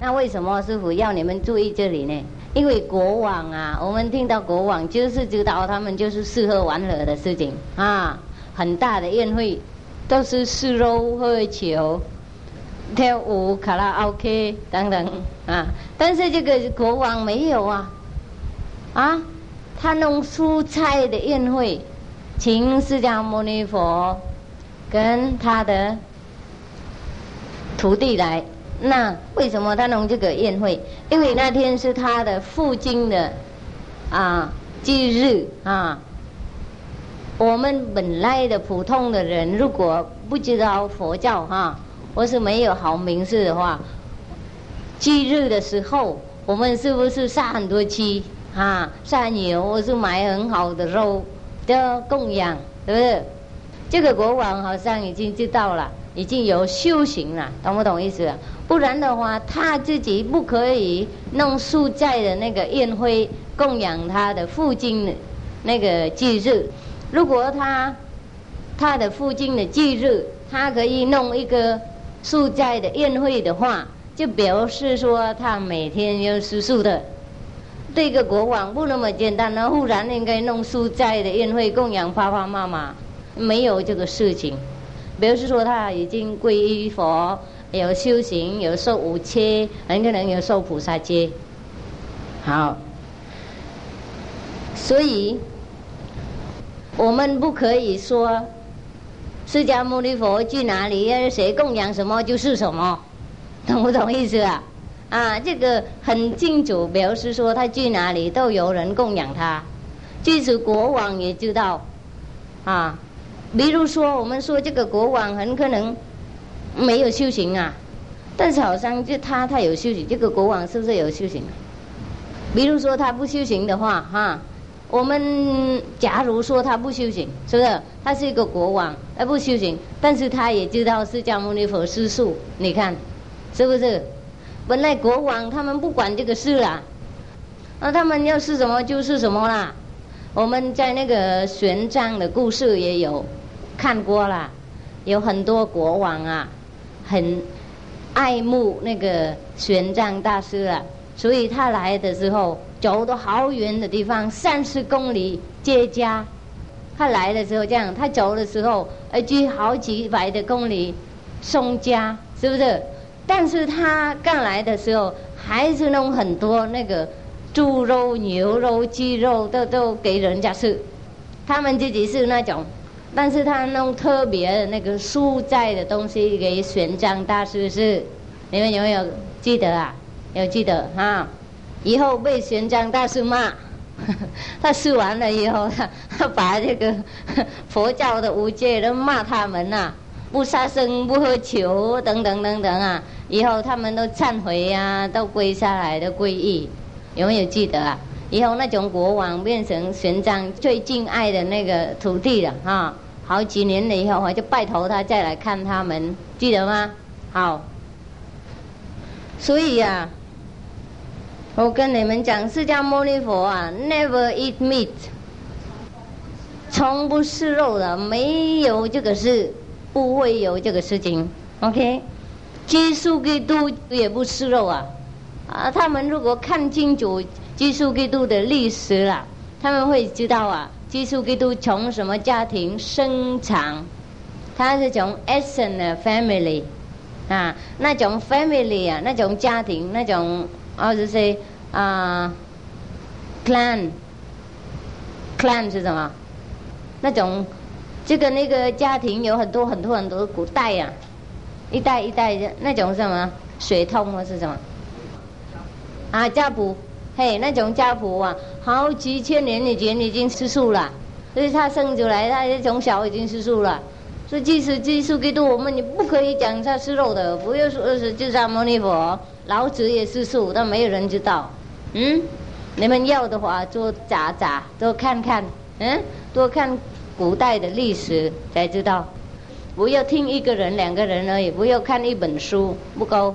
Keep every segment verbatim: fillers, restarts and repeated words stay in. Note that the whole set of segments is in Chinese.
那为什么师父要你们注意这里呢？因为国王啊，我们听到国王就是知道他们就是吃喝玩乐的事情啊，很大的宴会都是吃肉喝酒、跳舞、卡拉 OK 等等啊。但是这个国王没有啊，啊，他弄蔬菜的宴会，请释迦牟尼佛跟他的徒弟来。 那为什么他弄这个宴会？因为那天是他的父亲的啊忌日啊。我们本来的普通的人，如果不知道佛教哈、啊，或是没有好名字的话，忌日的时候，我们是不是杀很多鸡啊，杀牛，或是买很好的肉的供养，对不对？这个国王好像已经知道了。 已经有修行了，懂不懂意思？不然的话，他自己不可以弄素斋的那个宴会供养他的父亲的那个忌日。如果他他的父亲的忌日，他可以弄一个素斋的宴会的话，就表示说他每天要吃素的。对一个国王不那么简单呢，忽然应该弄素斋的宴会供养爸爸妈妈，没有这个事情。 比如说，他已经皈依佛，有修行，有受五戒，很可能有受菩萨戒。好，所以我们不可以说释迦牟尼佛去哪里，谁供养什么就是什么，懂不懂意思啊？啊，这个很清楚，表示说他去哪里都有人供养他，即使国王也知道，啊。 比如说，我们说这个国王很可能没有修行啊，但是好像就他他有修行，这个国王是不是有修行、啊？比如说他不修行的话，哈，我们假如说他不修行，是不是？他是一个国王，他不修行，但是他也知道释迦牟尼佛施术，你看，是不是？本来国王他们不管这个事啦，那他们要是什么就是什么啦。我们在那个玄奘的故事也有。 看过了，有很多国王啊，很爱慕那个玄奘大师啊，所以他来的时候走到好远的地方，三十公里接驾。他来的时候这样，他走的时候，呃，去好几百的公里送家，是不是？但是他刚来的时候，还是弄很多那个猪肉、牛肉、鸡肉都都给人家吃，他们自己是那种。 但是他弄特别的那个蔬菜的东西给玄奘大师吃，你们有没有记得啊？有记得啊？以后被玄奘大师骂，呵呵他吃完了以后，他他把这个佛教的五戒都骂他们呐、啊，不杀生、不喝酒等等等等啊，以后他们都忏悔啊，都跪下来，都皈依，有没有记得啊？ 以后那种国王变成玄奘最敬爱的那个徒弟了啊！好几年了以后，我就拜托他再来看他们，记得吗？好，所以呀、啊，我跟你们讲，释迦牟尼佛啊 ，never eat meat， 从不吃肉的，没有这个事，不会有这个事情。OK， 耶稣基督也不吃肉啊！啊，他们如果看清楚。 耶稣基督的历史啦，他们会知道啊。耶稣基督从什么家庭生长？他是从 Essene 的 family 啊，那种 family 啊，那种家庭，那种或者是啊 clan clan 是什么？那种这个那个家庭有很多很多很多古代呀、啊，一代一代的那种什么血统或是什么啊家谱。 嘿， hey, 那种家谱啊，好几千年以前已经吃素了，所以他生出来，他从小已经吃素了。所以即使耶稣基督，我们也不可以讲他吃肉的，不要说是释迦牟尼佛、老子也吃素，但没有人知道。嗯，你们要的话，多查查，多看看，嗯，多看古代的历史才知道。不要听一个人、两个人而已，不要看一本书，不够。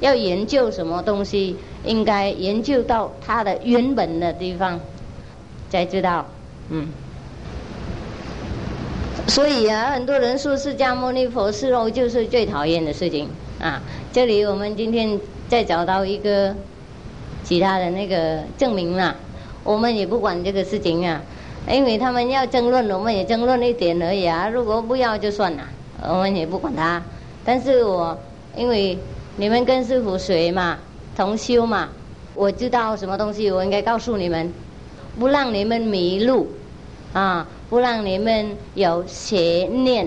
要研究什么东西，应该研究到它的原本的地方，才知道。嗯。所以啊，很多人说释迦牟尼佛事后就是最讨厌的事情啊。这里我们今天再找到一个其他的那个证明啦、啊。我们也不管这个事情啊，因为他们要争论，我们也争论一点而已啊。如果不要就算了，我们也不管他。但是我因为你们跟师父学嘛，同修嘛，我知道什么东西，我应该告诉你们，不让你们迷路啊。不让你们有邪念，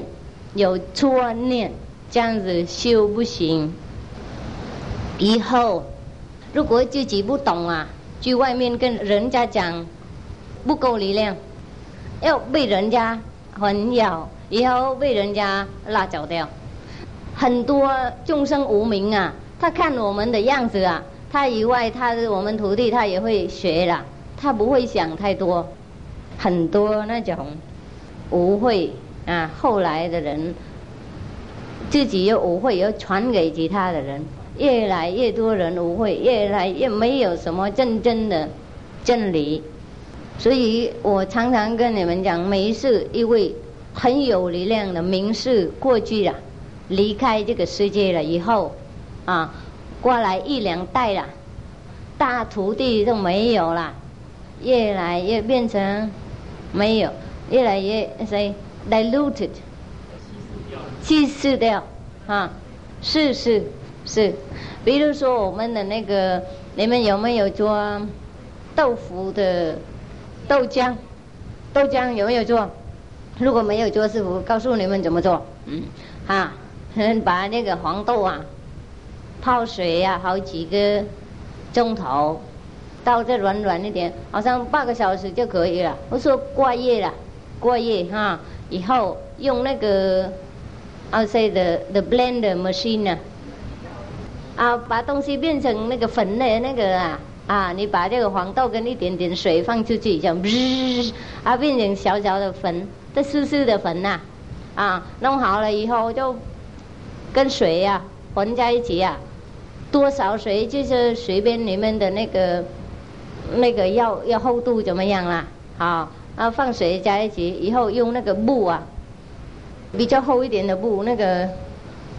有错念，这样子修不行。以后如果自己不懂啊，去外面跟人家讲不够力量，要被人家混淆，以后被人家拉走掉。很多众生无明啊，他看我们的样子啊，他以外他是我们徒弟，他也会学啦，他不会想太多。很多那种误会啊，后来的人自己又误会，又传给其他的人，越来越多人误会，越来越没有什么真正的真理。所以我常常跟你们讲，没事，一位很有力量的名士过去了，离开这个世界了以后啊，过来一两代了，大徒弟都没有了，越来越变成。没有，越来越谁 diluted， 稀释掉啊，是是是。比如说我们的那个，你们有没有做豆腐的豆浆？豆浆有没有做？如果没有做，师父告诉你们怎么做。嗯，啊，把那个黄豆啊泡水啊好几个钟头。到这软软一点，好像半个小时就可以了。我说过夜了，过夜哈，以后用那个 outside the the blender machine 啊，啊，把东西变成那个粉的那个啊啊，你把这个黄豆跟一点点水放出去，像噗啊，变成小小的粉，这湿湿的粉呐、啊，啊，弄好了以后就跟水呀、啊、混在一起啊，多少水就是随便你们的那个。那个要要厚度怎么样啦？好，啊，放水加一起，以后用那个布啊，比较厚一点的布，那个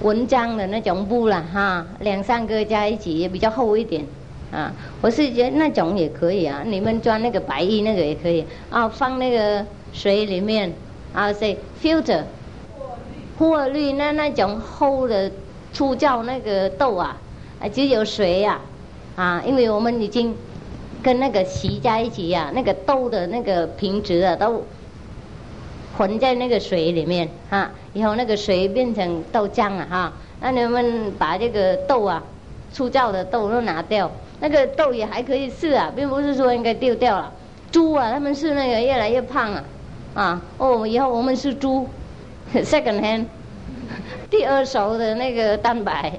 文章的那种布啦，哈，两三个加一起也比较厚一点，啊，我是觉得那种也可以啊，你们穿那个白衣那个也可以啊，放那个水里面啊，是 filter， 过滤那那种厚的粗糙那个豆啊，只有水呀、啊，啊，因为我们已经。跟那个洗在一起啊，那个豆的那个瓶子啊，都混在那个水里面啊，以后那个水变成豆浆了、啊、哈、啊。那你们把这个豆啊，粗糙的豆都拿掉，那个豆也还可以试啊，并不是说应该丢掉了。猪啊，他们是那个越来越胖啊，啊哦，以后我们是猪 ，second hand， 第二手的那个蛋白，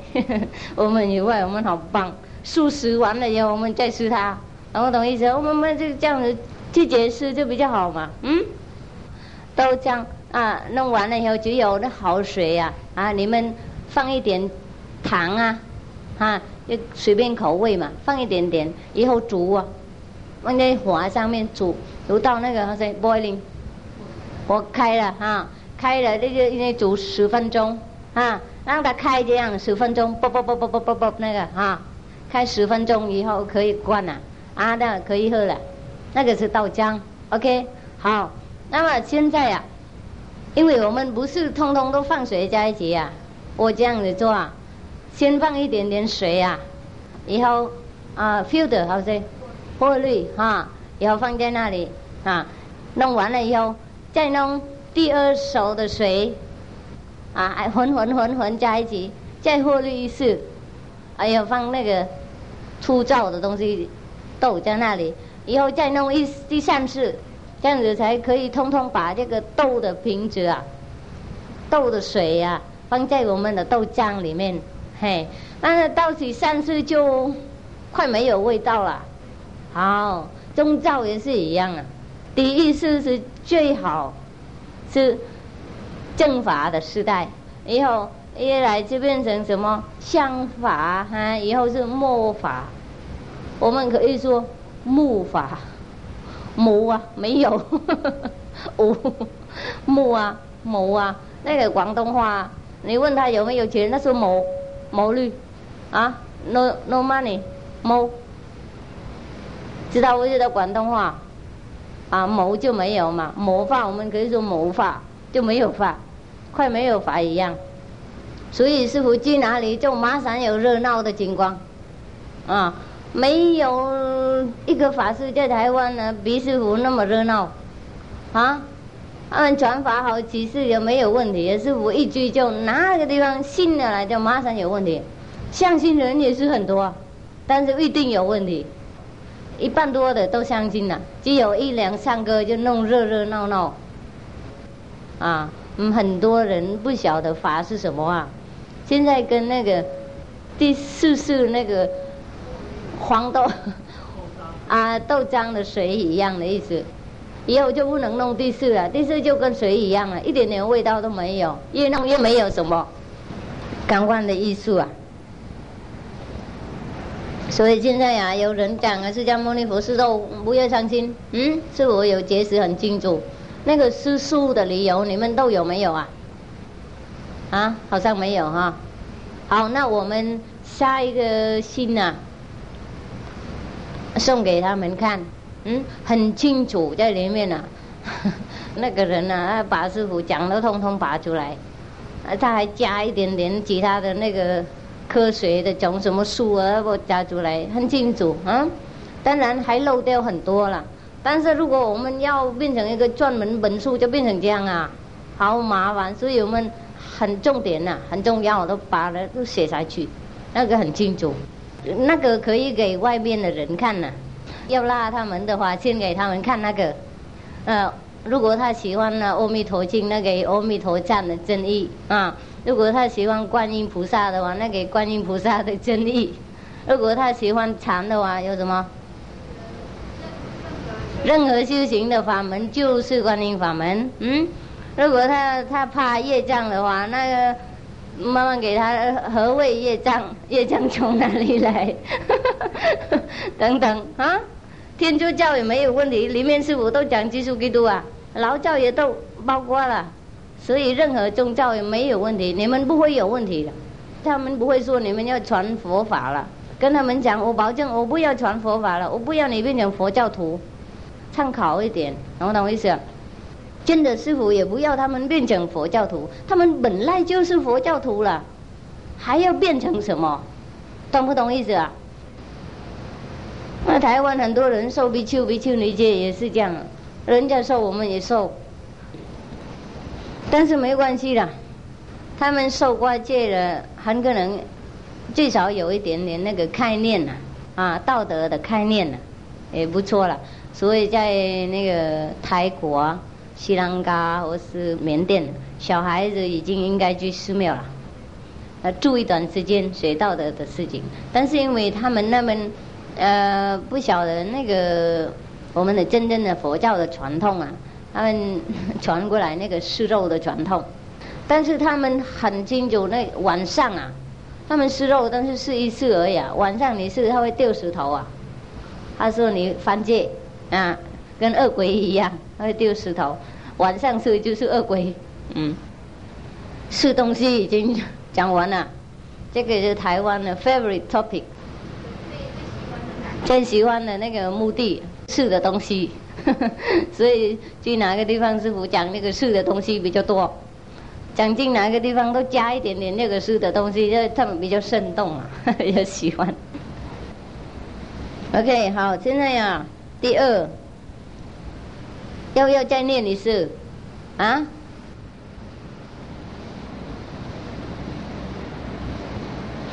我们以为我们好棒，素食完了以后我们再吃它。然后懂意思，我们们就这样子去解释就比较好嘛，嗯，豆浆啊，弄完了以后只有那好水呀、啊，啊，你们放一点糖啊，啊，就随便口味嘛，放一点点，以后煮啊，放在火上面煮，煮到那个好像 boiling， 火开了啊，开了这个应该煮十分钟啊，让它开这样十分钟，啵啵啵啵啵啵啵那个啊，开十分钟以后可以关了、啊。啊，那可以喝了，那个是豆浆 ，OK， 好。那么现在啊，因为我们不是通通都放水在一起啊，我这样子做啊，先放一点点水啊，以后啊 filter 好些，过滤哈，以后放在那里啊，弄完了以后再弄第二手的水，啊，混混混混在一起，再过滤一次，还有放那个粗糙的东西。豆在那里，以后再弄一第三次，这样子才可以通通把这个豆的瓶子啊、豆的水啊放在我们的豆浆里面，嘿，那到第三次就快没有味道了。好，宗教也是一样啊，第一次是最好，是正法的时代，以后一来就变成什么相法哈，以后是末法，我们可以说木法，木啊没有，无木啊木啊，那个广东话你问他有没有钱，他说某某绿啊 ，no no money， 某，知道不知道广东话？啊，谋就没有嘛，谋法我们可以说谋法就没有法，快没有法一样，所以师父去哪里就马上有热闹的情况，啊，没有一个法师在台湾呢比师父那么热闹，啊，按传法好几次也没有问题，师父一句就哪个地方信了来就马上有问题，相信人也是很多，但是一定有问题。一半多的都相信了，只有一两三个就弄热热闹闹，啊，嗯，很多人不晓得法是什么啊。现在跟那个第四世那个黄豆啊豆浆的水一样的意思，以后就不能弄第四了，第四就跟水一样了，一点点味道都没有，越弄越没有什么感官的艺术啊。所以现在啊，有人讲啊，释迦牟尼佛是肉，不要伤心。嗯，是我有解释很清楚，那个吃素的理由，你们都有没有啊？啊，好像没有哈。好，那我们下一个信啊，送给他们看。嗯，很清楚在里面啊。那个人啊，把师父讲的通通拔出来，他还加一点点其他的那个。科学的讲什么书啊，我加出来很清楚啊，当然还漏掉很多了。但是如果我们要变成一个专门本书，就变成这样啊，好麻烦。所以我们很重点呐、啊，很重要，我都把它都写下去，那个很清楚，那个可以给外面的人看呐、啊。要拉他们的话，先给他们看那个。呃，如果他喜欢呢《阿弥陀经》，那给《阿弥陀赞》的真意啊。如果他喜欢观音菩萨的话，那给观音菩萨的真意；如果他喜欢禅的话，有什么？任何修行的法门就是观音法门。嗯，如果他他怕业障的话，那个慢慢给他何谓业障？业障从哪里来？等等啊，天主教也没有问题，里面师父都讲耶稣基督啊，老教也都包括了。所以任何宗教也没有问题，你们不会有问题的。他们不会说你们要传佛法了，跟他们讲我保证我不要传佛法了，我不要你变成佛教徒。参考一点，懂懂我意思？真的师父也不要他们变成佛教徒，他们本来就是佛教徒了，还要变成什么？懂不懂意思啊？那台湾很多人受比丘、比丘尼戒也是这样，人家受我们也受。但是没关系啦，他们受过戒了，很可能最少有一点点那个概念呐、啊，啊，道德的概念呐、啊，也不错了。所以在那个泰国、斯里兰卡或是缅甸，小孩子已经应该去寺庙了，呃，住一段时间学道德的事情。但是因为他们那边呃不晓得那个我们的真正的佛教的传统啊。他们传过来那个吃肉的传统，但是他们很清楚，那晚上啊，他们吃肉，但是吃一次而已啊。晚上你吃，他会丢石头啊。他说你犯戒啊，跟恶鬼一样，他会丢石头。晚上吃就是恶鬼，嗯，吃东西已经讲完了，这个是台湾的 favorite topic， 最喜欢的那个目的吃的东西。所以去哪个地方师父讲那个吃的东西比较多，讲进哪个地方都加一点点那个吃的东西，就他们比较生动啊，比较喜欢。OK， 好，现在啊，第二，要不要再念一次？啊？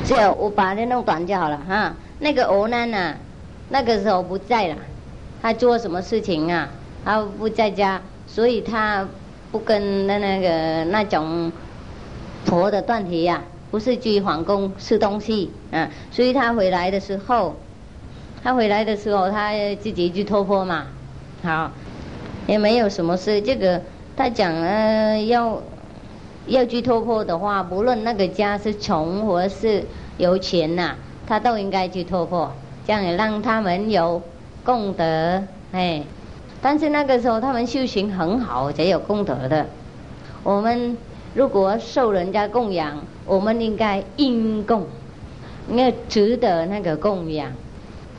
只有我把它弄短就好了哈。那个欧南啊，那个时候不在了。他做什么事情啊？他不在家，所以他不跟那那个那种婆的断题啊，不是去皇宫吃东西啊。所以他回来的时候，他回来的时候他自己去托钵嘛，好，也没有什么事。这个他讲呃要要去拓阔的话，不论那个家是穷或是有钱呐、啊，他都应该去拓阔，这样也让他们有功德哎。但是那个时候他们修行很好，才有功德的。我们如果受人家供养，我们应该应供，应该值得那个供养。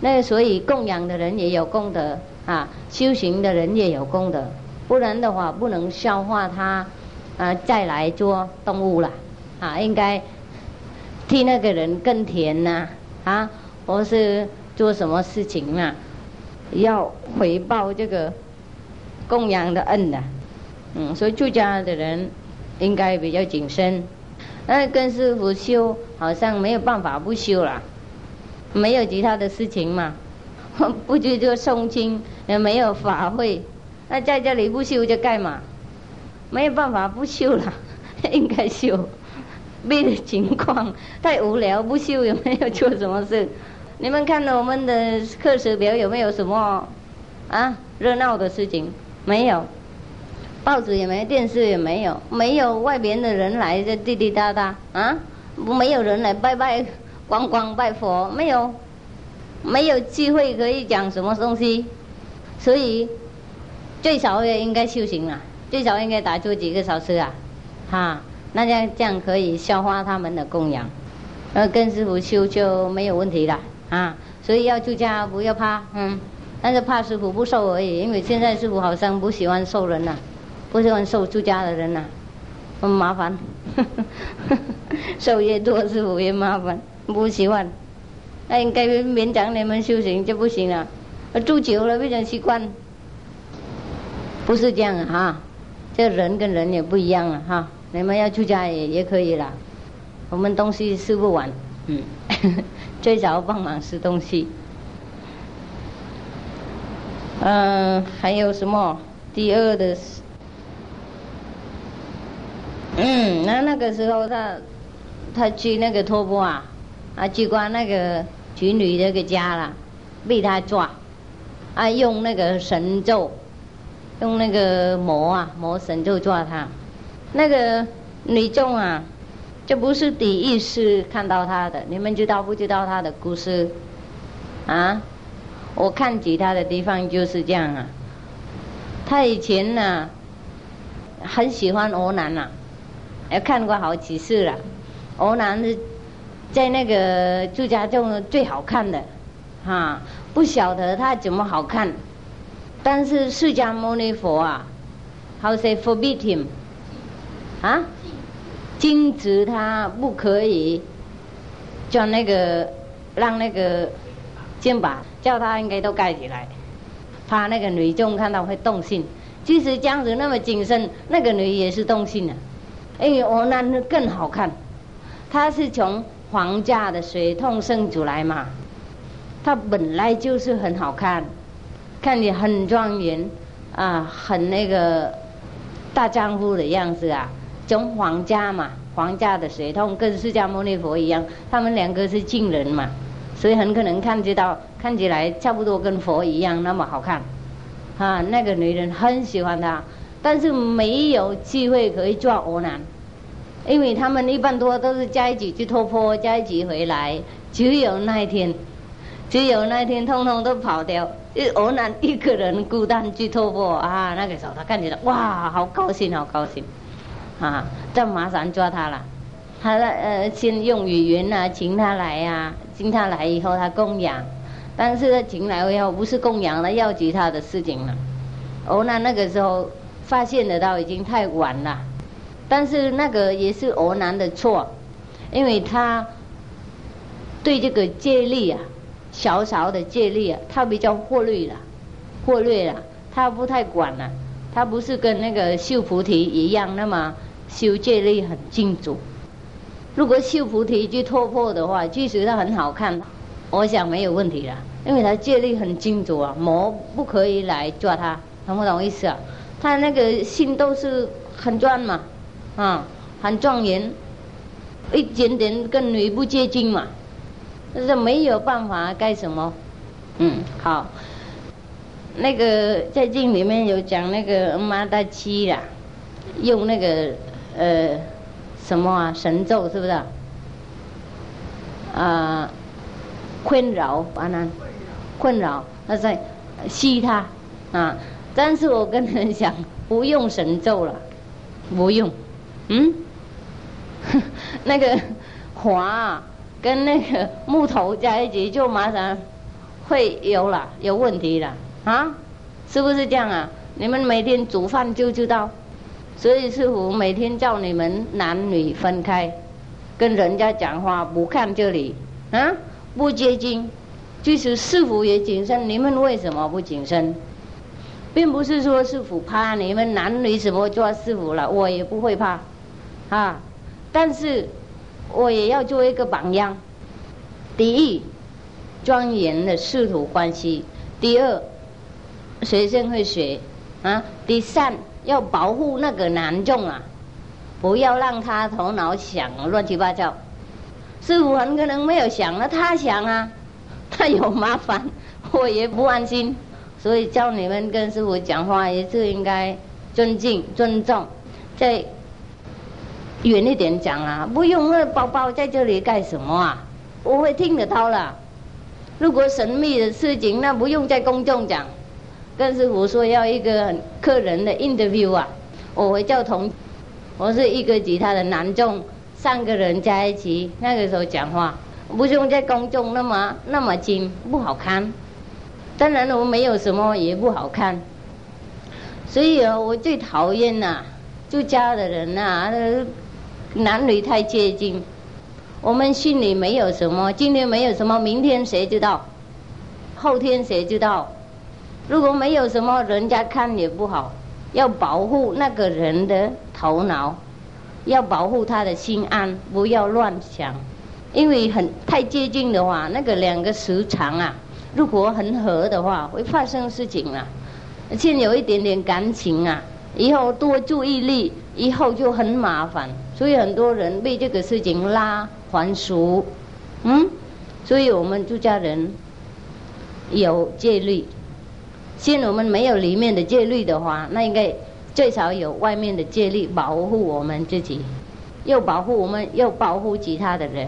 那所以供养的人也有功德啊，修行的人也有功德，不然的话不能消化它，啊，再来做动物了啊，应该替那个人耕田呐啊，啊，或是做什么事情啊，要回报这个供养的恩呐、啊。嗯，所以出家的人应该比较谨慎。那跟师父修好像没有办法不修了。没有其他的事情嘛，不去做诵经，也没有法会，那在这里不修就干嘛？没有办法不修了，应该修。别的情况太无聊，不修也没有做什么事。你们看我们的课时表有没有什么啊热闹的事情？没有，报纸也没有，电视也没有，没有外边的人来这滴滴答答啊，没有人来拜拜。光光拜佛没有，没有机会可以讲什么东西，所以最少也应该修行了、啊，最少应该打坐几个小时啊，哈、啊，那这样这样可以消化他们的供养，呃，跟师父修就没有问题了啊，所以要出家不要怕，嗯，但是怕师父不收而已，因为现在师父好像不喜欢收人了、啊，不喜欢收出家的人了、啊，很麻烦，收越多师父越麻烦。不喜欢，那应该勉强你们修行就不行了。住久了变成习惯，不是这样啊！哈，这人跟人也不一样了哈、啊。你们要出家也也可以啦，我们东西吃不完，嗯，最少帮忙吃东西。嗯、呃，还有什么？第二的，嗯，那那个时候他他去那个托钵啊。啊，去过那个娶女那个家了，被他抓，啊，用那个神咒，用那个魔啊魔神咒抓他，那个女众啊，这不是第一次看到他的，你们知道不知道他的故事？啊，我看其他的地方就是这样啊，他以前呢、啊，很喜欢俄男啊，也看过好几次了，俄男是。在那个出家中最好看的，哈、啊，不晓得他怎么好看，但是释迦牟尼佛啊 ，how say forbid him， 啊，禁止他不可以，叫那个让那个肩膀叫他应该都盖起来，怕那个女众看到会动心。其实这样子那么谨慎，那个女也是动心的、啊，因为我那更好看，他是从。皇家的血统生出来嘛，他本来就是很好看，看起很庄严，啊，很那个大丈夫的样子啊。从皇家嘛，皇家的血统跟释迦牟尼佛一样，他们两个是近人嘛，所以很可能看得到，看起来差不多跟佛一样那么好看，啊，那个女人很喜欢他，但是没有机会可以做偶男。因为他们一般多都是在一起去托钵，在一起回来，只有那一天，只有那一天，通通都跑掉，偶然一个人孤单去托钵啊！那个时候他看起来哇，好高兴，好高兴，啊！这马上抓他了，他呃先用语言啊，请他来呀、啊，请他来以后他供养，但是他请来以后不是供养了，要其他的事情了。偶然那个时候发现得到已经太晚了。但是那个也是俄男的错，因为他对这个戒律啊，小小的戒律啊，他比较忽略了，忽略了，他不太管了，他不是跟那个修菩提一样，那么修戒律很精准。如果修菩提去突破的话，其实他很好看，我想没有问题了，因为他戒律很精准啊，魔不可以来抓他，懂不懂意思啊？他那个心都是很专嘛。啊，很庄严，一点点跟女不接近嘛，但是没有办法干什么。嗯，好，那个在经里面有讲那个妈达七啦，用那个呃什么啊神咒是不是啊？啊，困扰把它困扰，那在吸它啊。但是我跟人讲，不用神咒了，不用，嗯，那个华跟那个木头加一起就马上会有了有问题了啊，是不是这样啊？你们每天煮饭就知道，所以师父每天叫你们男女分开，跟人家讲话不看这里啊，不接近，即使师父也谨慎，你们为什么不谨慎？并不是说师父怕你们男女什么做师父了，我也不会怕啊，但是我也要做一个榜样。第一，庄严的师徒关系；第二，学生会学啊；第三，要保护那个男众啊，不要让他头脑想乱七八糟。师父很可能没有想了，他想啊，他有麻烦，我也不安心。所以教你们跟师父讲话也是应该尊敬、尊重，在远一点讲啊，不用那宝宝在这里干什么啊？我会听得到了。如果神秘的事情，那不用在公众讲。跟师父说要一个客人的 interview 啊，我会叫同，我是一个吉他的男众，三个人在一起，那个时候讲话，不用在公众那么那么近，不好看。当然我没有什么也不好看，所以啊，我最讨厌啊住家的人啊，男女太接近。我们心里没有什么，今天没有什么，明天谁知道，后天谁知道。如果没有什么，人家看也不好，要保护那个人的头脑，要保护他的心安，不要乱想。因为很太接近的话，那个两个磁场啊，如果很合的话，会发生事情啊。现在有一点点感情啊，以后多注意力，以后就很麻烦。所以很多人被这个事情拉还俗，嗯，所以我们出家人有戒律。现在我们没有里面的戒律的话，那应该最少有外面的戒律保护我们自己，又保护我们，又保护其他的人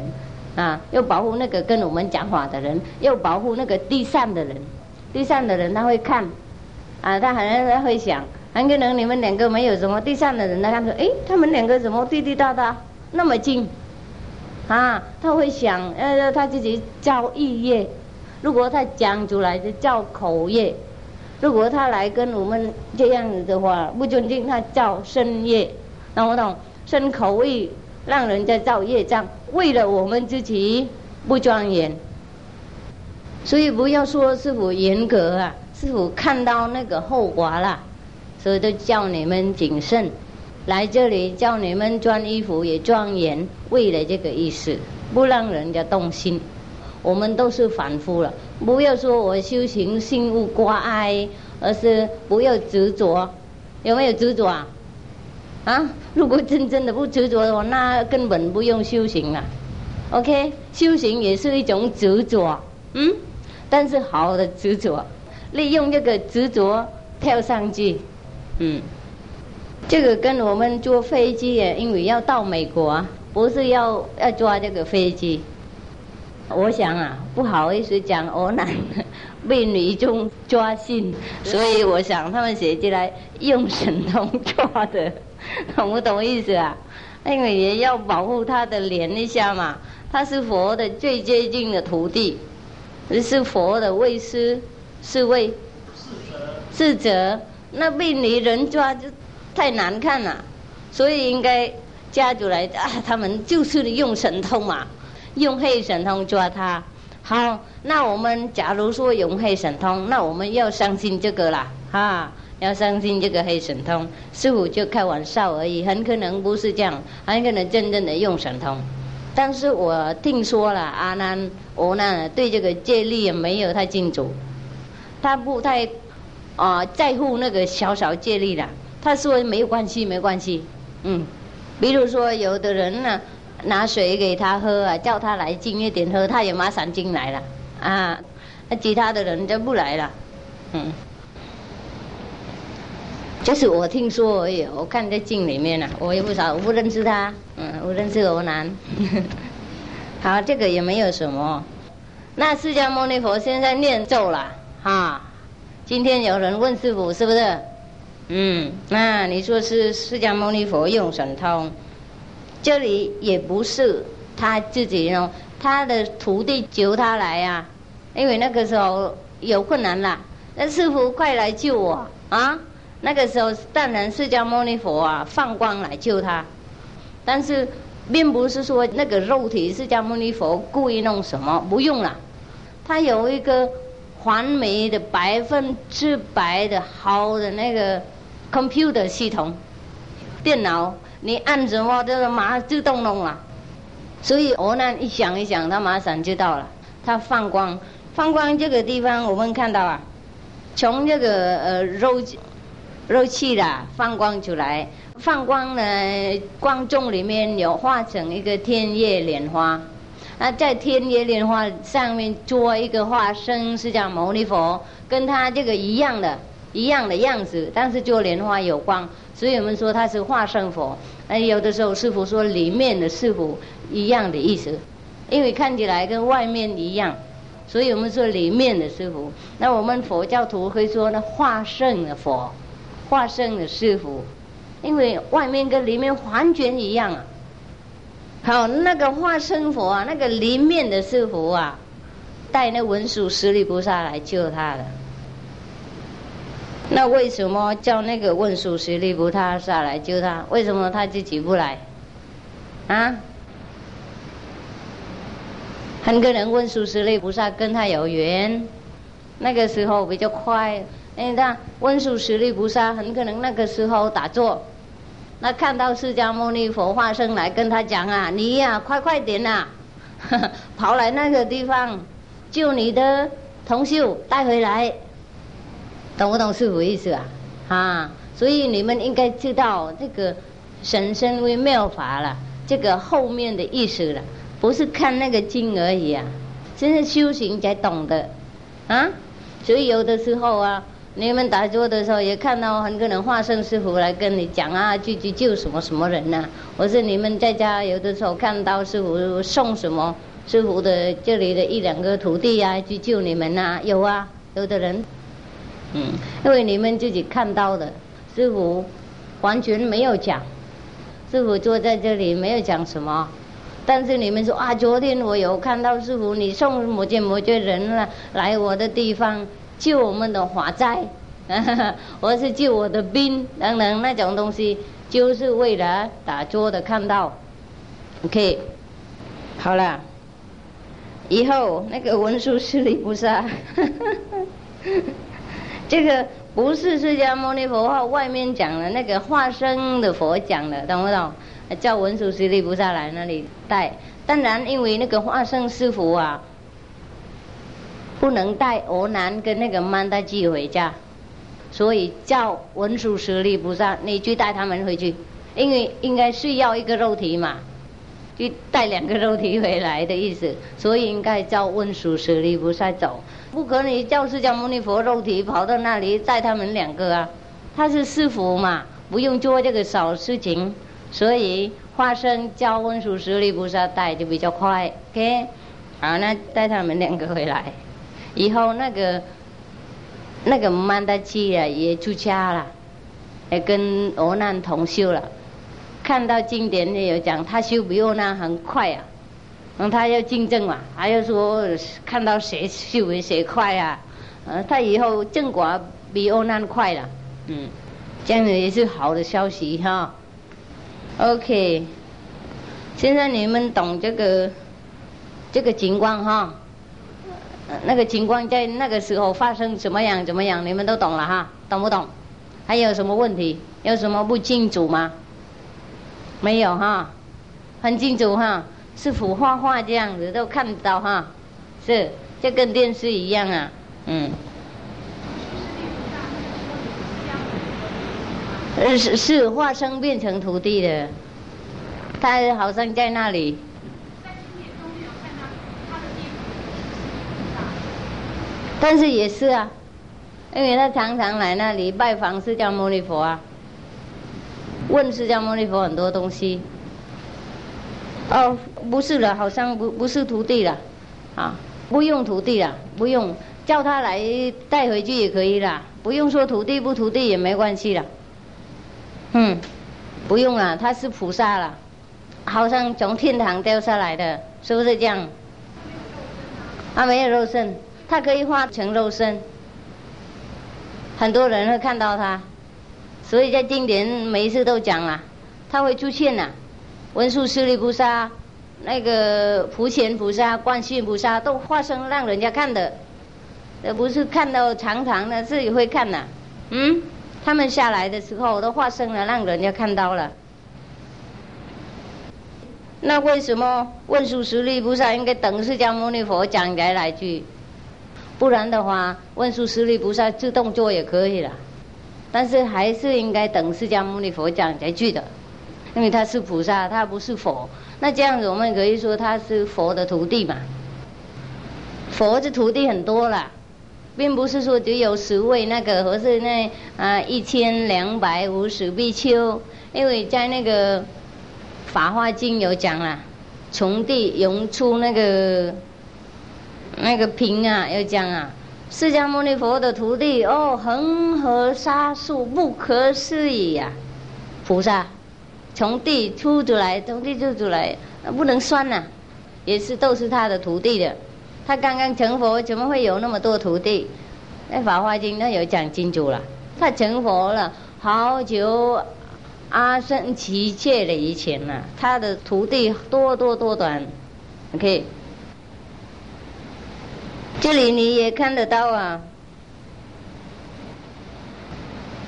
啊，又保护那个跟我们讲话的人，又保护那个第三的人。第三的人他会看啊，他好像他会想，很可能你们两个没有什么，第三的人他看说，哎，他们两个怎么滴滴答答那么近啊，他会想，呃，他自己造意业。如果他讲出来就造口业，如果他来跟我们这样子的话，不尊敬他造身业，懂不懂？身口意让人家造业障，为了我们自己不庄严。所以不要说师父严格啊，师父看到那个后果了。所以都叫你们谨慎，来这里叫你们穿衣服也庄严，为了这个意思，不让人家动心。我们都是凡夫了，不要说我修行心无挂碍，而是不要执着。有没有执着啊？啊，如果真正的不执着的话，那根本不用修行了。OK， 修行也是一种执着，嗯，但是好的执着，利用这个执着跳上去。嗯，这个跟我们坐飞机也，因为要到美国，不是要要坐这个飞机。我想啊，不好意思讲，我男被女众抓心，所以我想他们写起来用神通抓的，懂不懂意思啊？因为也要保护他的脸一下嘛，他是佛的最接近的徒弟，是佛的卫师，是卫，侍者。那被女人抓就太难看了，所以应该家族来啊，他们就是用神通嘛，用黑神通抓他。好，那我们假如说用黑神通，那我们要相信这个啦，啊，要相信这个黑神通。师父就开玩笑而已，很可能不是这样，很可能真正的用神通。但是我听说了阿难、阿难对这个戒律也没有太清楚，他不太。啊、呃，在乎那个小小戒律啦。他说没有关系，没关系。嗯，比如说有的人呢、啊，拿水给他喝啊，叫他来近一点喝，他也马上进来了啊。那其他的人就不来了。嗯，就是我听说而已，我看在镜里面呢、啊，我也不少，我不认识他，嗯，我认识罗南。好，这个也没有什么。那释迦牟尼佛现在念咒了啊，今天有人问师父是不是？嗯，那你说是释迦牟尼佛用神通，这里也不是他自己呢，他的徒弟救他来啊，因为那个时候有困难了，那师父快来救我啊！那个时候，当然释迦牟尼佛啊放光来救他，但是并不是说那个肉体释迦牟尼佛故意弄什么，不用了。他有一个完美的百分之百的好的那个 computer 系统，电脑你按什么就马上自动弄了。所以我那一想一想，他马上就到了。他放光，放光这个地方我们看到啊，从这个呃肉。肉气啦，放光出来，放光呢，光中里面有化成一个天叶莲花，那在天叶莲花上面做一个化身释迦牟尼佛，跟他这个一样的，一样的样子，但是做莲花有光，所以我们说他是化身佛。那有的时候师父说里面的师父一样的意思，因为看起来跟外面一样。所以我们说里面的师父。那我们佛教徒会说那化身的佛。化身的师父，因为外面跟里面完全一样啊。好，那个化身佛啊，那个里面的师父啊，带那文殊师利菩萨来救他的。那为什么叫那个文殊师利菩萨来救他？为什么他自己不来？啊？很可能文殊师利菩萨跟他有缘，那个时候比较快。哎，那文殊师利菩萨很可能那个时候打坐，那看到释迦牟尼佛化身来跟他讲啊，你呀、啊、快快点呐、啊，跑来那个地方，救你的同修带回来，懂不懂师父意思啊？啊，所以你们应该知道这个神身微妙法了，这个后面的意思了，不是看那个经而已啊，真是修行才懂的，啊，所以有的时候啊。你们打坐的时候也看到很多人化身师父来跟你讲啊，去去救什么什么人呐、啊？或是你们在家有的时候看到师父送什么师父的这里的一两个徒弟啊，去救你们呐、啊？有啊，有的人，嗯，因为你们自己看到的，师父完全没有讲，师父坐在这里没有讲什么。但是你们说啊，昨天我有看到师父你送某些某些人了、啊、来我的地方。救我们的华灾，我是救我的兵等等那种东西，就是为了打坐的看到。OK， 好了，以后那个文殊师利菩萨，这个不是释迦牟尼佛号外面讲的那个化身的佛讲的，懂不懂？叫文殊师利菩萨来那里带。当然，因为那个化身师父啊。不能带俄南跟那个曼达基回家，所以叫文殊师利菩萨你去带他们回去，因为应该需要一个肉体嘛，就带两个肉体回来的意思，所以应该叫文殊师利菩萨走，不可能叫释迦牟尼佛肉体跑到那里带他们两个啊，他是师父嘛，不用做这个小事情，所以化身叫文殊师利菩萨带就比较快 ，OK， 好，那带他们两个回来。以后那个那个曼达基啊也出家了，也跟阿难同修了。看到经典也有讲，他修比阿难很快啊，嗯，他要竞争嘛，还要说看到谁修比谁快啊，呃，他以后正果比阿难快了，嗯，这样也是好的消息哈。OK， 现在你们懂这个这个情况哈。那个情况在那个时候发生怎么样怎么样，你们都懂了哈，懂不懂？还有什么问题？有什么不清楚吗？没有哈，很清楚哈，是幅画画这样子都看到哈，是就跟电视一样啊，嗯。是是化身变成徒弟的，他好像在那里。但是也是啊，因为他常常来那里拜访释迦牟尼佛啊，问释迦牟尼佛很多东西。哦，不是了，好像不不是徒弟了，啊，不用徒弟了，不用叫他来带回去也可以啦，不用说徒弟不徒弟也没关系了。嗯，不用了，他是菩萨了，好像从天堂掉下来的，是不是这样？他、啊、没有肉身，他可以化成肉身。 很多人会看到他，所以在经典每一次都讲啊，他会出现啊，文殊师利菩萨、那个普贤菩萨、观世音菩萨都化身让人家看的，呃，不是看到常常的，自己会看呐、啊，嗯，他们下来的时候都化身了，让人家看到了。那为什么文殊师利菩萨应该等释迦牟尼佛讲才来去？ 不然的话，文殊师利菩萨自动做也可以了，但是还是应该等释迦牟尼佛讲才去的，因为他是菩萨，他不是佛。那这样子，我们可以说他是佛的徒弟嘛。佛的徒弟很多啦，并不是说只有十位那个，或是那啊一千两百五十比丘，因为在那个《法华经》有讲啦，从地涌出那个。 那个瓶啊，要讲啊，释迦牟尼佛的徒弟哦，恒河沙数不可思议呀、啊！菩萨从地出出来，从地出出来，不能算呐、啊，也是都是他的徒弟的。他刚刚成佛，怎么会有那么多徒弟？那《法华经》他有讲清楚了，他成佛了好久，阿僧祇劫了以前呐、啊，他的徒弟多多多短 ，OK。 这里你也看得到啊，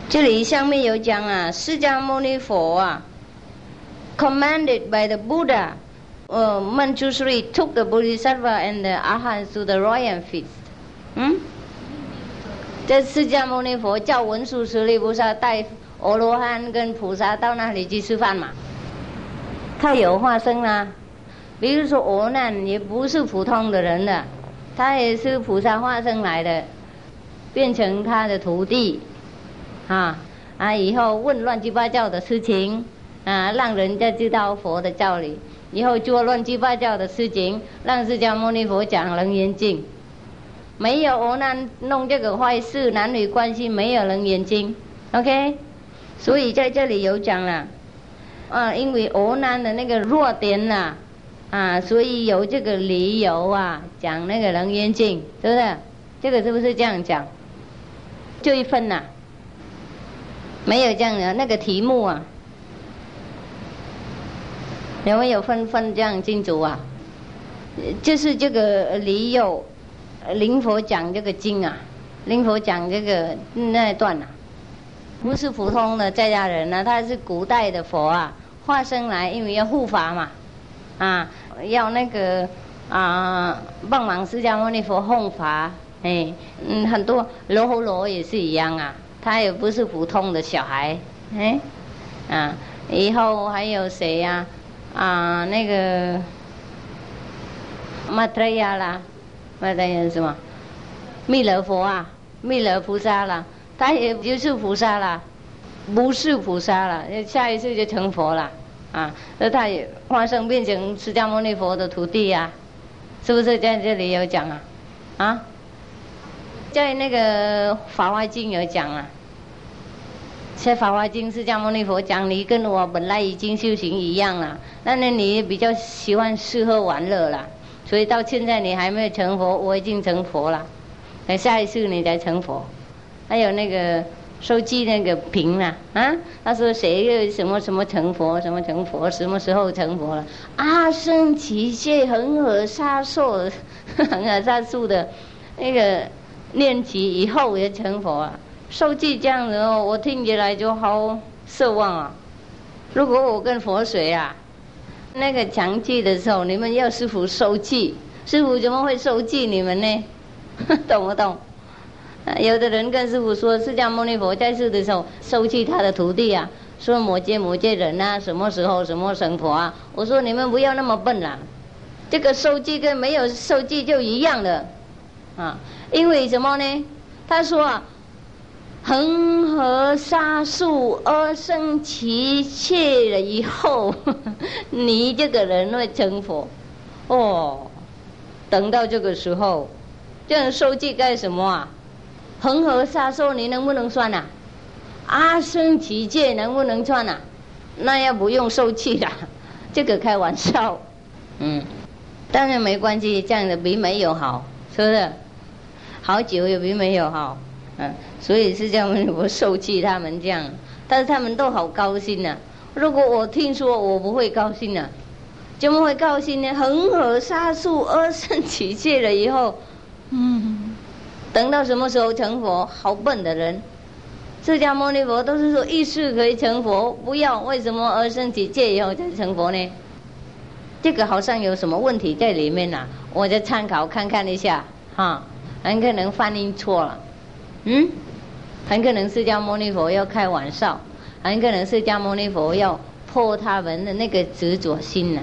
这里上面有讲啊，释迦牟尼佛啊 ，commanded by the Buddha， 呃、uh, Manjusri took the Bodhisattva and the Arhats to the royal feast。嗯，这释迦牟尼佛叫文殊师利菩萨带阿罗汉跟菩萨到那里去吃饭嘛，他有化身啊，比如说阿难也不是普通的人的。 他也是菩萨化身来的，变成他的徒弟，啊啊！以后问乱七八糟的事情，啊，让人家知道佛的教理；以后做乱七八糟的事情，让释迦牟尼佛讲楞严经。没有阿难弄这个坏事，男女关系没有楞严经 ，OK？ 所以在这里有讲了，啊，因为阿难的那个弱点呐、啊。 啊，所以有这个理由啊，讲那个楞严经，是不是？这个是不是这样讲？就一分呐、啊，没有这样的那个题目啊，有没有分分这样清楚啊？就是这个理由，临佛讲这个经啊，临佛讲这个那一段啊，不是普通的在家人啊，他是古代的佛啊，化身来，因为要护法嘛。 啊，要那个啊，帮忙释迦牟尼佛弘法，哎，嗯，很多罗侯罗也是一样啊，他也不是普通的小孩，哎，啊，以后还有谁呀、啊？啊，那个马特亚啦，马特亚什么？弥勒佛啊，弥勒菩萨啦，他也就是菩萨啦，不是菩萨啦，下一次就成佛啦。 啊，那他也化身变成释迦牟尼佛的徒弟呀、啊，是不是在这里有讲啊？啊，在那个《法华经》有讲啊，在《法华经》释迦牟尼佛讲，你跟我本来已经修行一样了，那那你比较喜欢吃喝玩乐啦，所以到现在你还没有成佛，我已经成佛了，等下一次你才成佛。还有那个。 收集那个瓶啦、啊，啊，他说谁又什么什么成佛，什么成佛，什么时候成佛了？阿僧祇劫恒河沙数，恒河沙数的，那个念起以后也成佛啊。收集这样子哦，我听起来就好奢望啊。如果我跟佛学啊，那个讲记的时候，你们要师父收集，师父怎么会收集你们呢？懂不懂？ 有的人跟师父说，释迦牟尼佛在世的时候收集他的徒弟啊，说摩羯摩羯人啊，什么时候什么成佛啊？我说你们不要那么笨啦，这个收集跟没有收集就一样的，啊，因为什么呢？他说啊，恒河沙数阿僧祇劫了以后，呵呵你这个人会成佛哦。等到这个时候，这样收集干什么啊？恒河沙数你能不能算啊？阿僧祇劫能不能算啊？那要不用受气了，这个开玩笑。嗯，当然没关系，这样的比没有好，是不是？好久也比没有好。嗯，所以是这样，我受气他们这样，但是他们都好高兴呐、啊。如果我听说，我不会高兴呐、啊，怎么会高兴呢？恒河沙数阿僧祇劫了以后，嗯，等到什么时候成佛？好笨的人，释迦牟尼佛都是说一世可以成佛，不要为什么阿僧祇劫以后才成佛呢？这个好像有什么问题在里面呐、啊？我再参考看看一下哈，很可能翻译错了。嗯，很可能释迦牟尼佛要开玩笑，很可能释迦牟尼佛要破他们的那个执着心呐、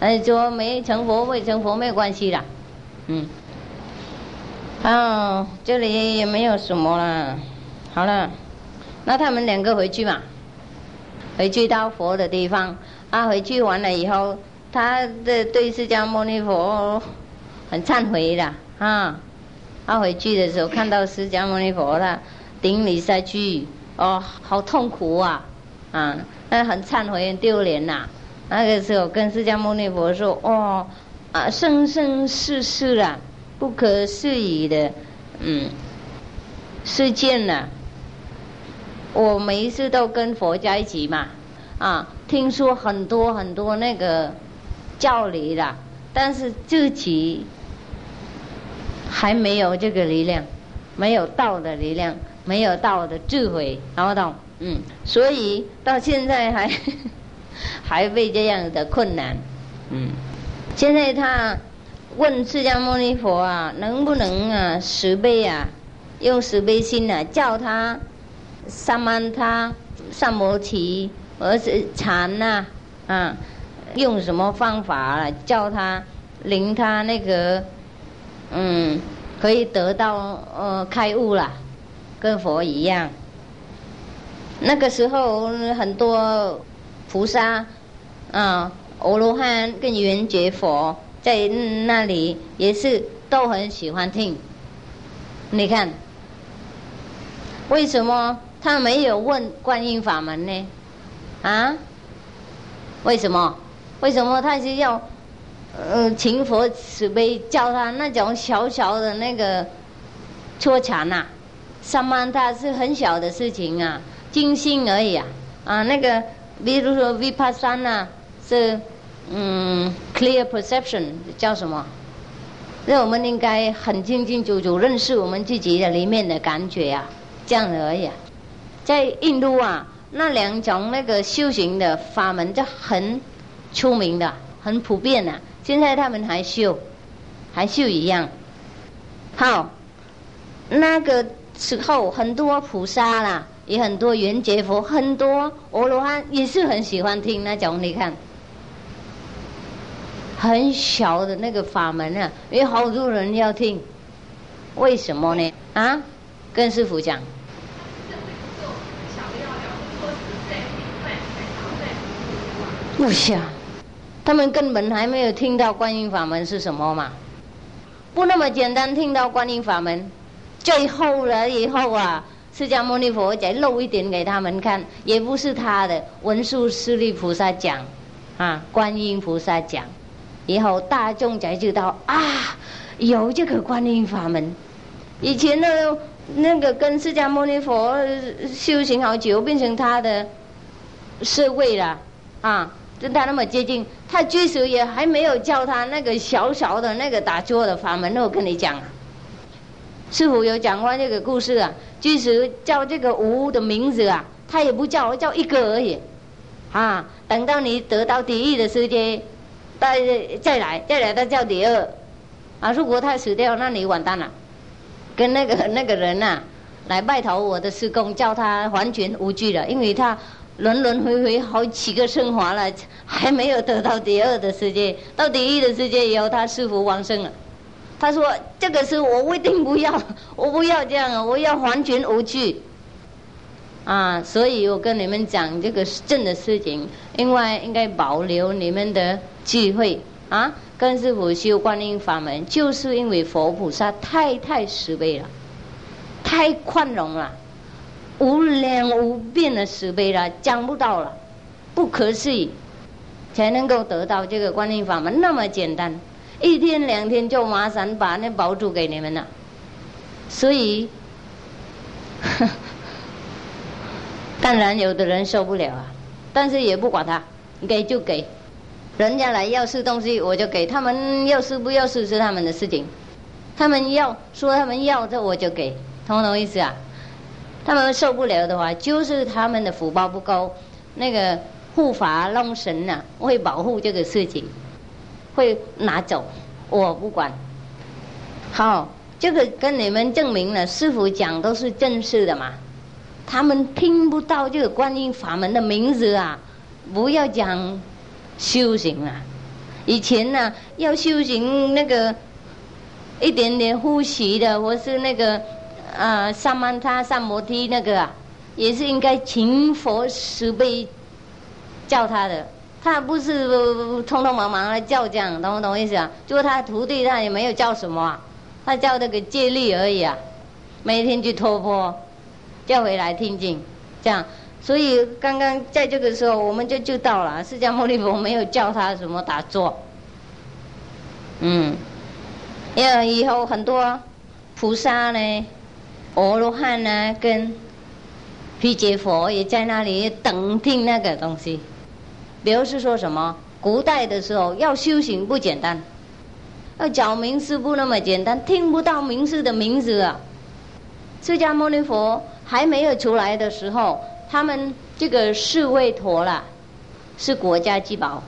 啊。哎，说没成佛未成佛没关系啦，嗯。哦，这里也没有什么啦，好了，那他们两个回去嘛，回去到佛的地方，啊，回去完了以后，他的对释迦牟尼佛很忏悔啦，啊。他、啊、回去的时候看到释迦牟尼佛了，顶礼下去，哦，好痛苦啊，啊，那很忏悔，很丢脸呐、啊。那个时候跟释迦牟尼佛说，哦，啊，生生世世啦、啊，不可思议的，嗯，事件呐、啊。我每一次都跟佛在一起嘛，啊，听说很多很多那个教理啦，但是自己。还没有这个力量，没有道的力量，没有道的智慧，懂不懂？嗯，所以到现在还还被这样的困难。嗯，现在他问释迦牟尼佛啊，能不能啊慈悲啊，用慈悲心啊，叫他萨曼他、萨摩提，而是禅呐、啊，啊，用什么方法、啊、叫他令他那个。嗯，可以得到呃开悟啦，跟佛一样。那个时候很多菩萨，啊，阿罗汉跟圆觉佛在那里也是都很喜欢听。你看，为什么他没有问观音法门呢？啊？为什么？为什么他是要？呃，请佛慈悲教他那种小小的那个搓禅呐，萨曼他是很小的事情啊，静心而已啊。啊，那个比如说 vipassana 是嗯 clear perception 叫什么？那我们应该很清清楚楚认识我们自己的里面的感觉啊，这样的而已啊。在印度啊，那两种那个修行的法门就很出名的，很普遍呐、啊。现在他们还修，还修一样。好，那个时候很多菩萨啦，也很多圆觉佛，很多阿罗汉也是很喜欢听那种。你看，很小的那个法门啊，有好多人要听。为什么呢？啊，跟师父讲。不行。他们根本还没有听到观音法门是什么嘛，不那么简单听到观音法门，最后了以后啊，释迦牟尼佛再露一点给他们看，也不是他的文殊师利菩萨讲，啊，观音菩萨讲，以后大众才知道啊，有这个观音法门。以前呢，那个跟释迦牟尼佛修行好久，变成他的社会了，啊。跟他那么接近，他最少也还没有教他那个小小的那个打坐的法门。我跟你讲啊，师父有讲过这个故事啊，最少叫这个无的名字啊，他也不叫，叫一个而已啊。等到你得到第一的世界，再再来再来他叫第二啊。如果他死掉，那你完蛋了。跟那个那个人啊来拜头我的师公，叫他完全无惧了，因为他。轮轮回回好几个升华了，还没有得到第二的世界，到第一的世界以后，他师父往生了，他说这个是我一定不要，我不要这样，我要完全无惧。啊，所以我跟你们讲这个正的事情，因为应该保留你们的智慧啊。跟师父修观音法门，就是因为佛菩萨太太慈悲了，太宽容了，无量无边的慈悲了，讲不到了，不可思议，才能够得到这个观音法门那么简单，一天两天就马上把那宝珠给你们了。所以当然有的人受不了啊，但是也不管他，给就给，人家来要吃东西我就给他们，要吃不要吃是他们的事情，他们要说他们要的我就给，懂不懂意思啊？他们受不了的话，就是他们的福报不够，那个护法龙神啊会保护这个事情，会拿走，我不管。好，这个跟你们证明了师父讲都是正事的嘛，他们听不到这个观音法门的名字啊，不要讲修行啊，以前呢、啊、要修行那个一点点呼吸的，或是那个呃萨曼他萨摩提那个啊，也是应该勤佛慈悲教他的，他不是、呃、匆匆忙忙来教这样，懂不懂意思啊？就是他徒弟他也没有教什么啊，他教那个戒律而已啊，每天去托钵，叫回来听经这样。所以刚刚在这个时候我们就知道了，释迦牟尼佛没有教他什么打坐。嗯，因为以后很多菩萨呢、阿罗汉啊跟毗竭佛也在那里等听那个东西。比如是说什么，古代的时候要修行不简单，要找名师不那么简单，听不到名师的名字啊。释迦牟尼佛还没有出来的时候，他们这个世卫陀啦是国家之宝，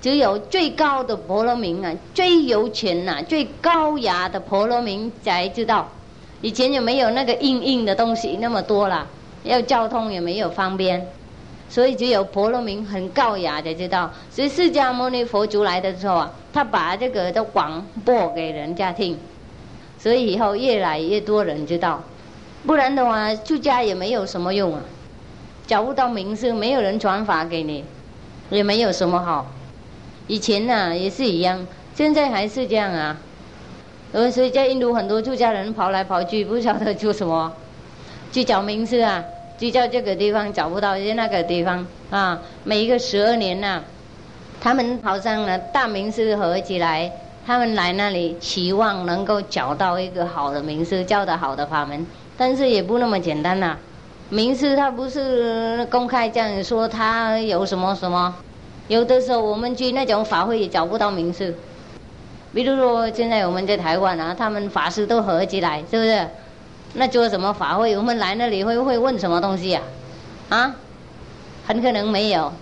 只有最高的婆罗门啊，最有钱啊，最高雅的婆罗门才知道。以前也没有那个硬硬的东西那么多啦，要交通也没有方便，所以只有婆罗门很高雅才知道。所以释迦牟尼佛出来的时候啊，他把这个都广播给人家听，所以以后越来越多人知道，不然的话出家也没有什么用啊，找不到名师，没有人传法给你，也没有什么好。以前啊也是一样，现在还是这样啊。所以在印度很多出家人跑来跑去，不晓得做什么，去找名师啊，去到这个地方找不到，去那个地方啊。每一个十二年啊，他们好像呢大名师合起来，他们来那里期望能够找到一个好的名师，教的好的法门，但是也不那么简单啊。名师他不是公开这样说他有什么什么，有的时候我们去那种法会也找不到名师。比如说现在我们在台湾啊，他们法师都合起来，是不是？那做什么法会？我们来那里会会问什么东西啊？啊，很可能没有，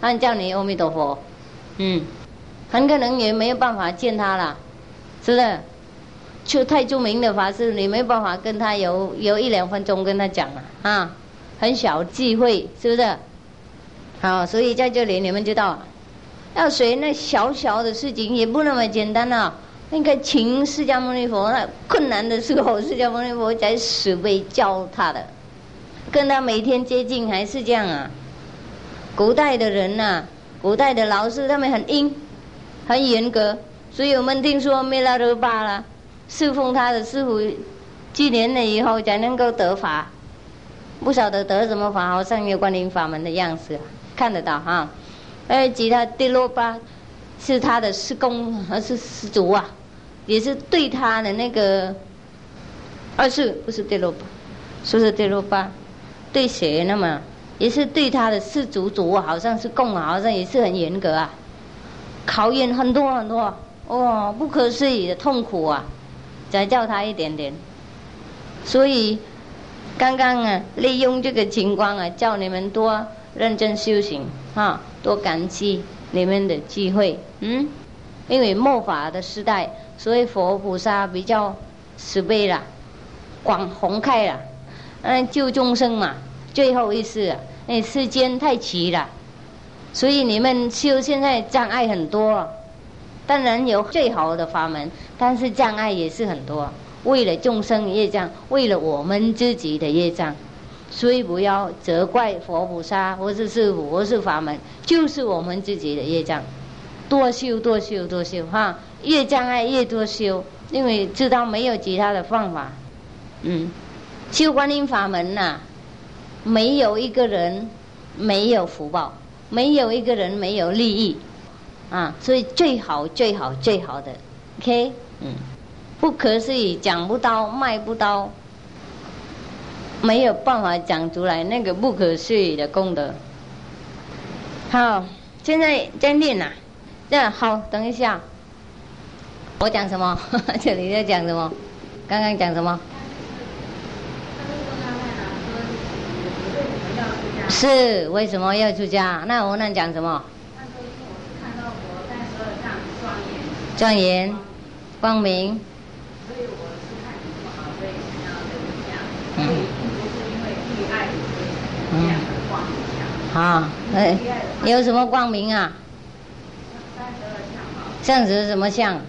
他叫你阿弥陀佛，嗯，很可能也没有办法见他了，是不是？就太著名的法师，你没办法跟他有有一两分钟跟他讲啊，啊，很小忌讳，是不是？好，所以在这里你们知道，要学那小小的事情也不那么简单啊。应该请释迦牟尼佛，那困难的时候释迦牟尼佛才慈悲教他的，跟他每天接近还是这样啊。古代的人啊，古代的老师他们很硬，很严格，所以我们听说弥勒日巴啦，侍奉他的师傅几年了以后才能够得法，不晓得得什么法，好像有观音法门的样子、啊、看得到哈。而其他第六巴是他的师公还是师祖啊，也是对他的那个二世、啊、不是第六巴，是不是第六巴？对谁呢嘛？也是对他的师祖祖啊，好像是供啊，好像也是很严格啊，考验很多很多，哦，不可思议的痛苦啊。再教他一点点，所以刚刚啊，利用这个情况啊，叫你们多认真修行啊，多感激你们的机会。嗯，因为末法的时代，所以佛菩萨比较慈悲啦，广宏开啦，嗯，救众生嘛，最后一世啊，那世间太奇了，所以你们修现在障碍很多。当然有最好的法门，但是障碍也是很多。为了众生业障，为了我们自己的业障，所以不要责怪佛菩萨或是师父或是法门，就是我们自己的业障。多修多修多修哈，越障碍越多修，因为知道没有其他的方法。嗯，修观音法门呐、啊，没有一个人没有福报，没有一个人没有利益。啊，所以最好最好最好的 ，OK， 嗯，不可思议，讲不到，卖不到，没有办法讲出来那个不可思议的功德。好，现在在练呐、啊，那好，等一下，我讲什么？这里在讲什么？刚刚讲什么？是为什么要出家？那我能讲什么？庄严、光明。所以我是看你不好，所以想要这个家。嗯。不是因为遇爱，所以想要光明家。啊，哎，有什么光明啊？三十二相好。相是什么相？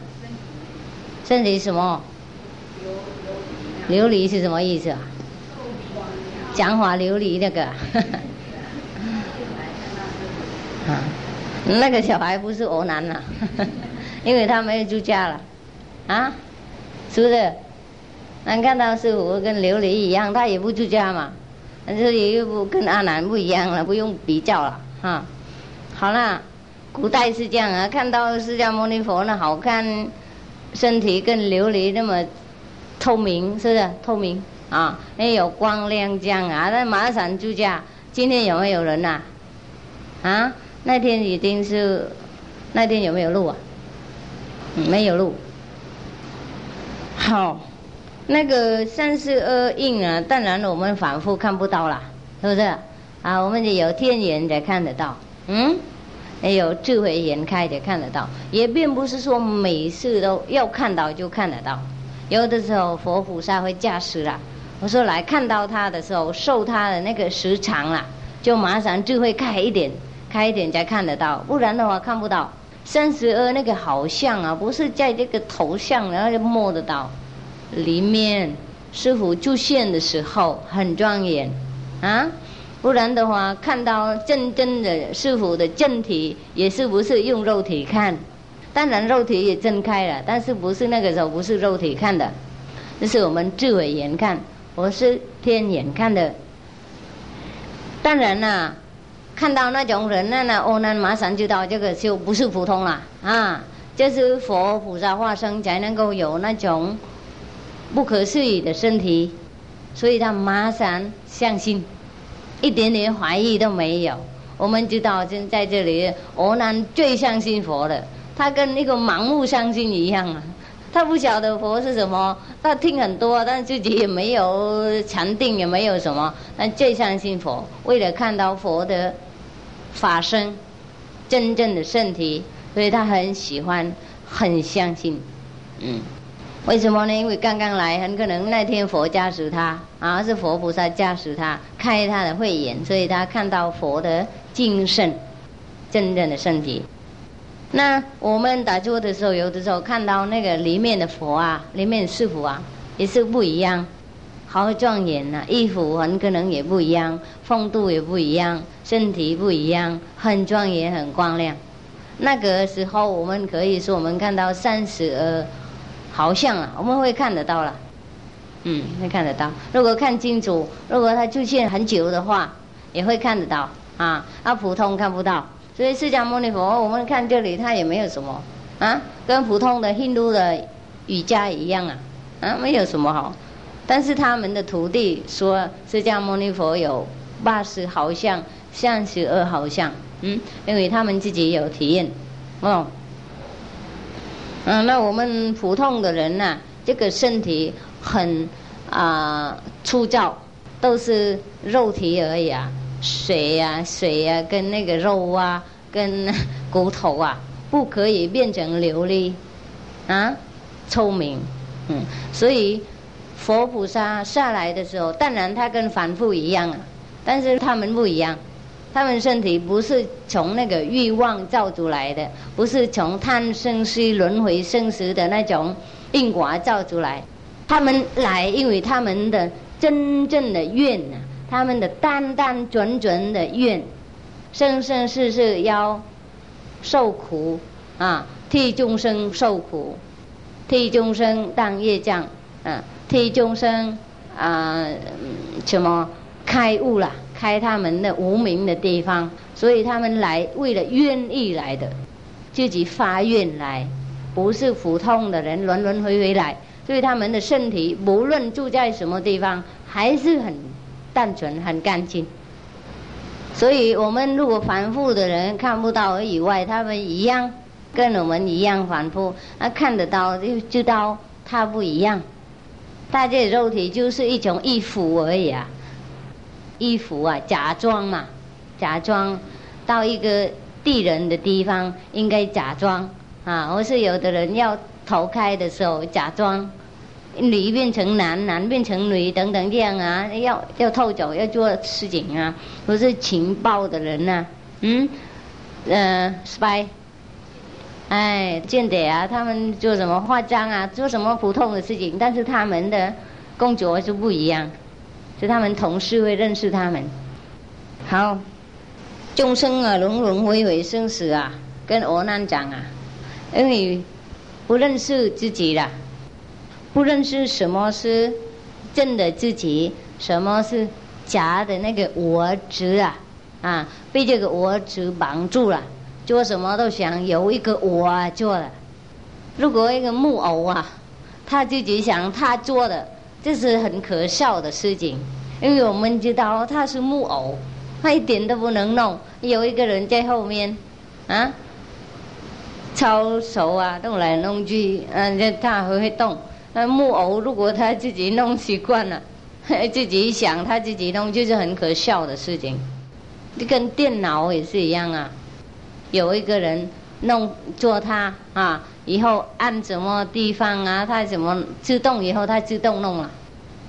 身体什么？琉璃是什么意思啊？讲话琉璃那个。啊，那个小孩不是偶然啊。因为他没有出家了，啊，是不是？能看到师父跟琉璃一样，他也不出家嘛，这也又不跟阿难不一样了，不用比较了啊。好啦，古代是这样啊，看到释迦牟尼佛呢，好看，身体跟琉璃那么透明，是不是？透明啊，那有光亮这样啊，那马上出家。今天有没有人呐、啊？啊，那天一定是，那天有没有路啊？没有路。好，那个三十二应啊，当然我们反复看不到啦，是不是啊？我们有天眼才看得到，嗯，也有智慧眼开才看得到，也并不是说每次都要看到就看得到。有的时候佛菩萨会加持啦，我说来看到他的时候，受他的那个时长啦，就马上智慧开一点，开一点才看得到，不然的话看不到。三十二那个好像啊，不是在这个头像，然后就摸得到。里面师父出现的时候很庄严啊，不然的话看到真正的师父的正体，也是不是用肉体看？当然肉体也睁开了，但是不是那个时候不是肉体看的，这是我们智慧眼看，我是天眼看的。当然啦、啊。看到那种人呢，哦，那马上知道这个就不是普通了啊！这是佛菩萨化身才能够有那种不可思议的身体，所以他马上相信，一点点怀疑都没有。我们知道，现在这里阿难最相信佛的，他跟那个盲目相信一样啊！他不晓得佛是什么，他听很多，但自己也没有禅定，也没有什么，但最相信佛。为了看到佛的法身，真正的身体，所以他很喜欢，很相信。嗯，为什么呢？因为刚刚来，很可能那天佛加持他啊，是佛菩萨加持他，开他的慧眼，所以他看到佛的精神，真正的身体。那我们打坐的时候，有的时候看到那个里面的佛啊，里面的师父啊，也是不一样，好庄严啊，衣服很可能也不一样，风度也不一样，身体不一样，很庄严，很光亮。那个时候我们可以说，我们看到三十二好像啊，我们会看得到了，嗯，会看得到。如果看清楚，如果它出现很久的话，也会看得到啊，啊，普通看不到。所以释迦牟尼佛，我们看这里他也没有什么啊，跟普通的印度的瑜伽一样啊，啊，没有什么好。但是他们的徒弟说，释迦牟尼佛有八十好像，三十二好像，嗯，因为他们自己有体验，哦，嗯、啊，那我们普通的人呐、啊，这个身体很啊、呃、粗糙，都是肉体而已啊。水啊水啊跟那个肉啊跟骨头啊，不可以变成琉璃啊透明。嗯，所以佛菩萨下来的时候，当然他跟凡夫一样啊，但是他们不一样，他们身体不是从那个欲望造出来的，不是从贪生死轮回生死的那种因果造出来。他们来，因为他们的真正的愿啊，他们的单单纯纯的愿，生生世世要受苦啊，替众生受苦，替众生当业障啊，替众生啊什么开悟啦。开他们的无明的地方，所以他们来为了愿意来的，自己发愿来，不是普通的人轮轮回回来。所以他们的身体无论住在什么地方，还是很单纯、很干净。所以我们如果凡夫的人看不到以外，他们一样跟我们一样凡夫，啊，看得到就知道他不一样。他这肉体就是一种衣服而已啊。衣服啊，假装嘛，假装到一个地人的地方应该假装啊，或是有的人要投胎的时候假装女变成男，男变成女等等这样啊，要要偷走要做事情啊，或是情报的人啊，嗯，呃 ，spy， 哎，间谍啊，他们做什么化妆啊，做什么普通的事情，但是他们的工作就不一样。所以他们同事会认识他们。好，众生啊，轮轮回回生死啊，跟阿难讲啊，因为不认识自己了，不认识什么是真的自己，什么是假的那个我执啊，啊，被这个我执绑住了，做什么都想有一个我啊做的。如果一个木偶啊，他自己想他做的。这是很可笑的事情，因为我们知道他是木偶，他一点都不能弄，有一个人在后面，啊，抄手啊，弄来弄去，嗯、啊，他会动。那木偶如果他自己弄习惯了，自己想他自己弄，就是很可笑的事情。就跟电脑也是一样啊，有一个人弄做他啊。以后按什么地方啊，它怎么自动以后它自动弄了，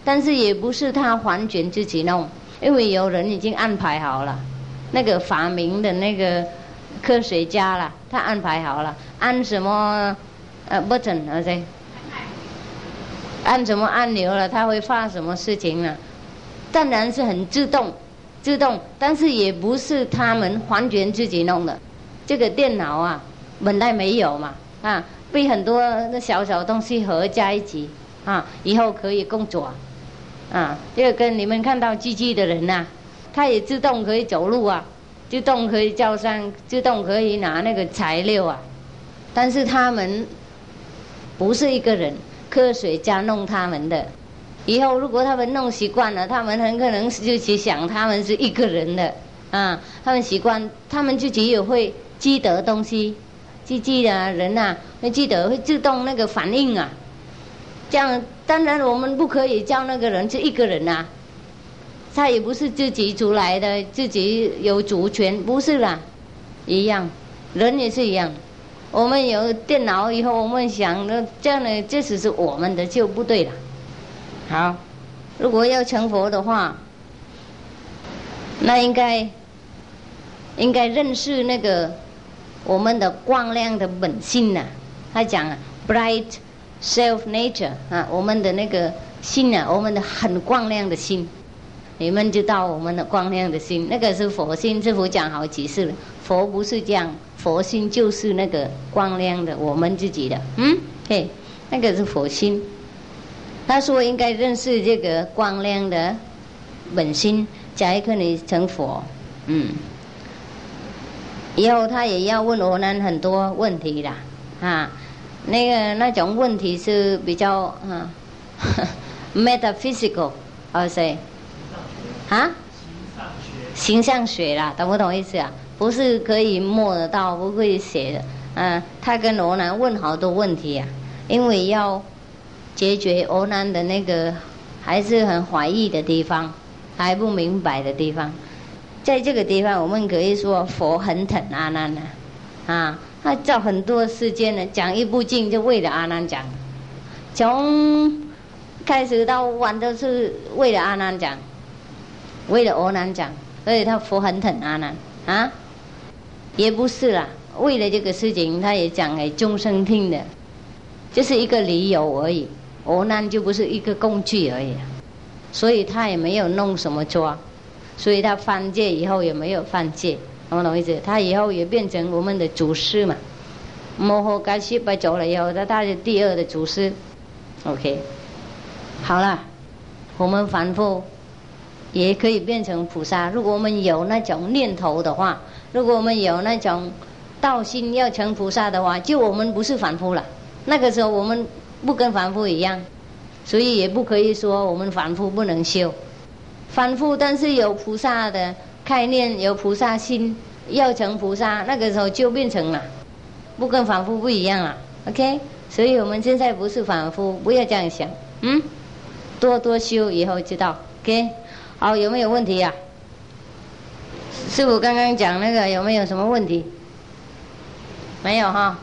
但是也不是它完全自己弄，因为有人已经安排好了，那个发明的那个科学家了，他安排好了，按什么呃 button 啊谁，按什么按钮了，它会发什么事情了，当然是很自动，自动，但是也不是他们完全自己弄的，这个电脑啊本来没有嘛。啊，被很多的小小东西合在一起，啊，以后可以工作，啊，这跟你们看到机器的人呐、啊，他也自动可以走路啊，自动可以叫声，自动可以拿那个材料啊，但是他们不是一个人，科学家弄他们的，以后如果他们弄习惯了，他们很可能就去想他们是一个人的，啊，他们习惯，他们自己也会记得东西。机器啊，人啊，会记得会自动那个反应啊。这样，当然我们不可以叫那个人是一个人啊，他也不是自己出来的，自己有主权，不是啦。一样，人也是一样。我们有电脑以后，我们想那这样呢，这只是我们的就不对了。好，如果要成佛的话，那应该应该认识那个。我们的光亮的本性呐、啊，他讲啊 ，bright self nature 啊，我们的那个心呐、啊，我们的很光亮的心，你们知道我们的光亮的心，那个是佛心，师父讲好几次了，佛不是这样，佛心就是那个光亮的我们自己的，嗯，嘿，那个是佛心。他说应该认识这个光亮的本心，才可以成佛，嗯。以后他也要问阿难很多问题啦，啊，那个那种问题是比较啊 metaphysical， 而谁？啊？形上学啦，懂不懂意思啊？不是可以摸得到，不可以写的。嗯、啊，他跟阿难问好多问题啊，因为要解决阿难的那个还是很怀疑的地方，还不明白的地方。在这个地方，我们可以说佛很疼阿难呐、啊，啊，他照很多时间呢讲一部经，就为了阿难讲，从开始到晚都是为了阿难讲，为了阿难讲，所以他佛很疼阿难啊，也不是啦，为了这个事情他也讲给众生听的，就是一个理由而已，阿难就不是一个工具而已，所以他也没有弄什么抓，所以他犯戒以后也没有犯戒，懂不懂意思？他以后也变成我们的祖师嘛，摩诃迦叶巴走了以后，他他是第二的祖师。OK， 好了，我们凡夫也可以变成菩萨。如果我们有那种念头的话，如果我们有那种道心要成菩萨的话，就我们不是凡夫了。那个时候我们不跟凡夫一样，所以也不可以说我们凡夫不能修。凡夫但是有菩萨的概念，有菩萨心，要成菩萨，那个时候就变成了，不跟凡夫不一样了。OK， 所以我们现在不是凡夫，不要这样想。嗯，多多修以后知道。OK， 好，有没有问题呀、啊？师父刚刚讲那个有没有什么问题？没有哈。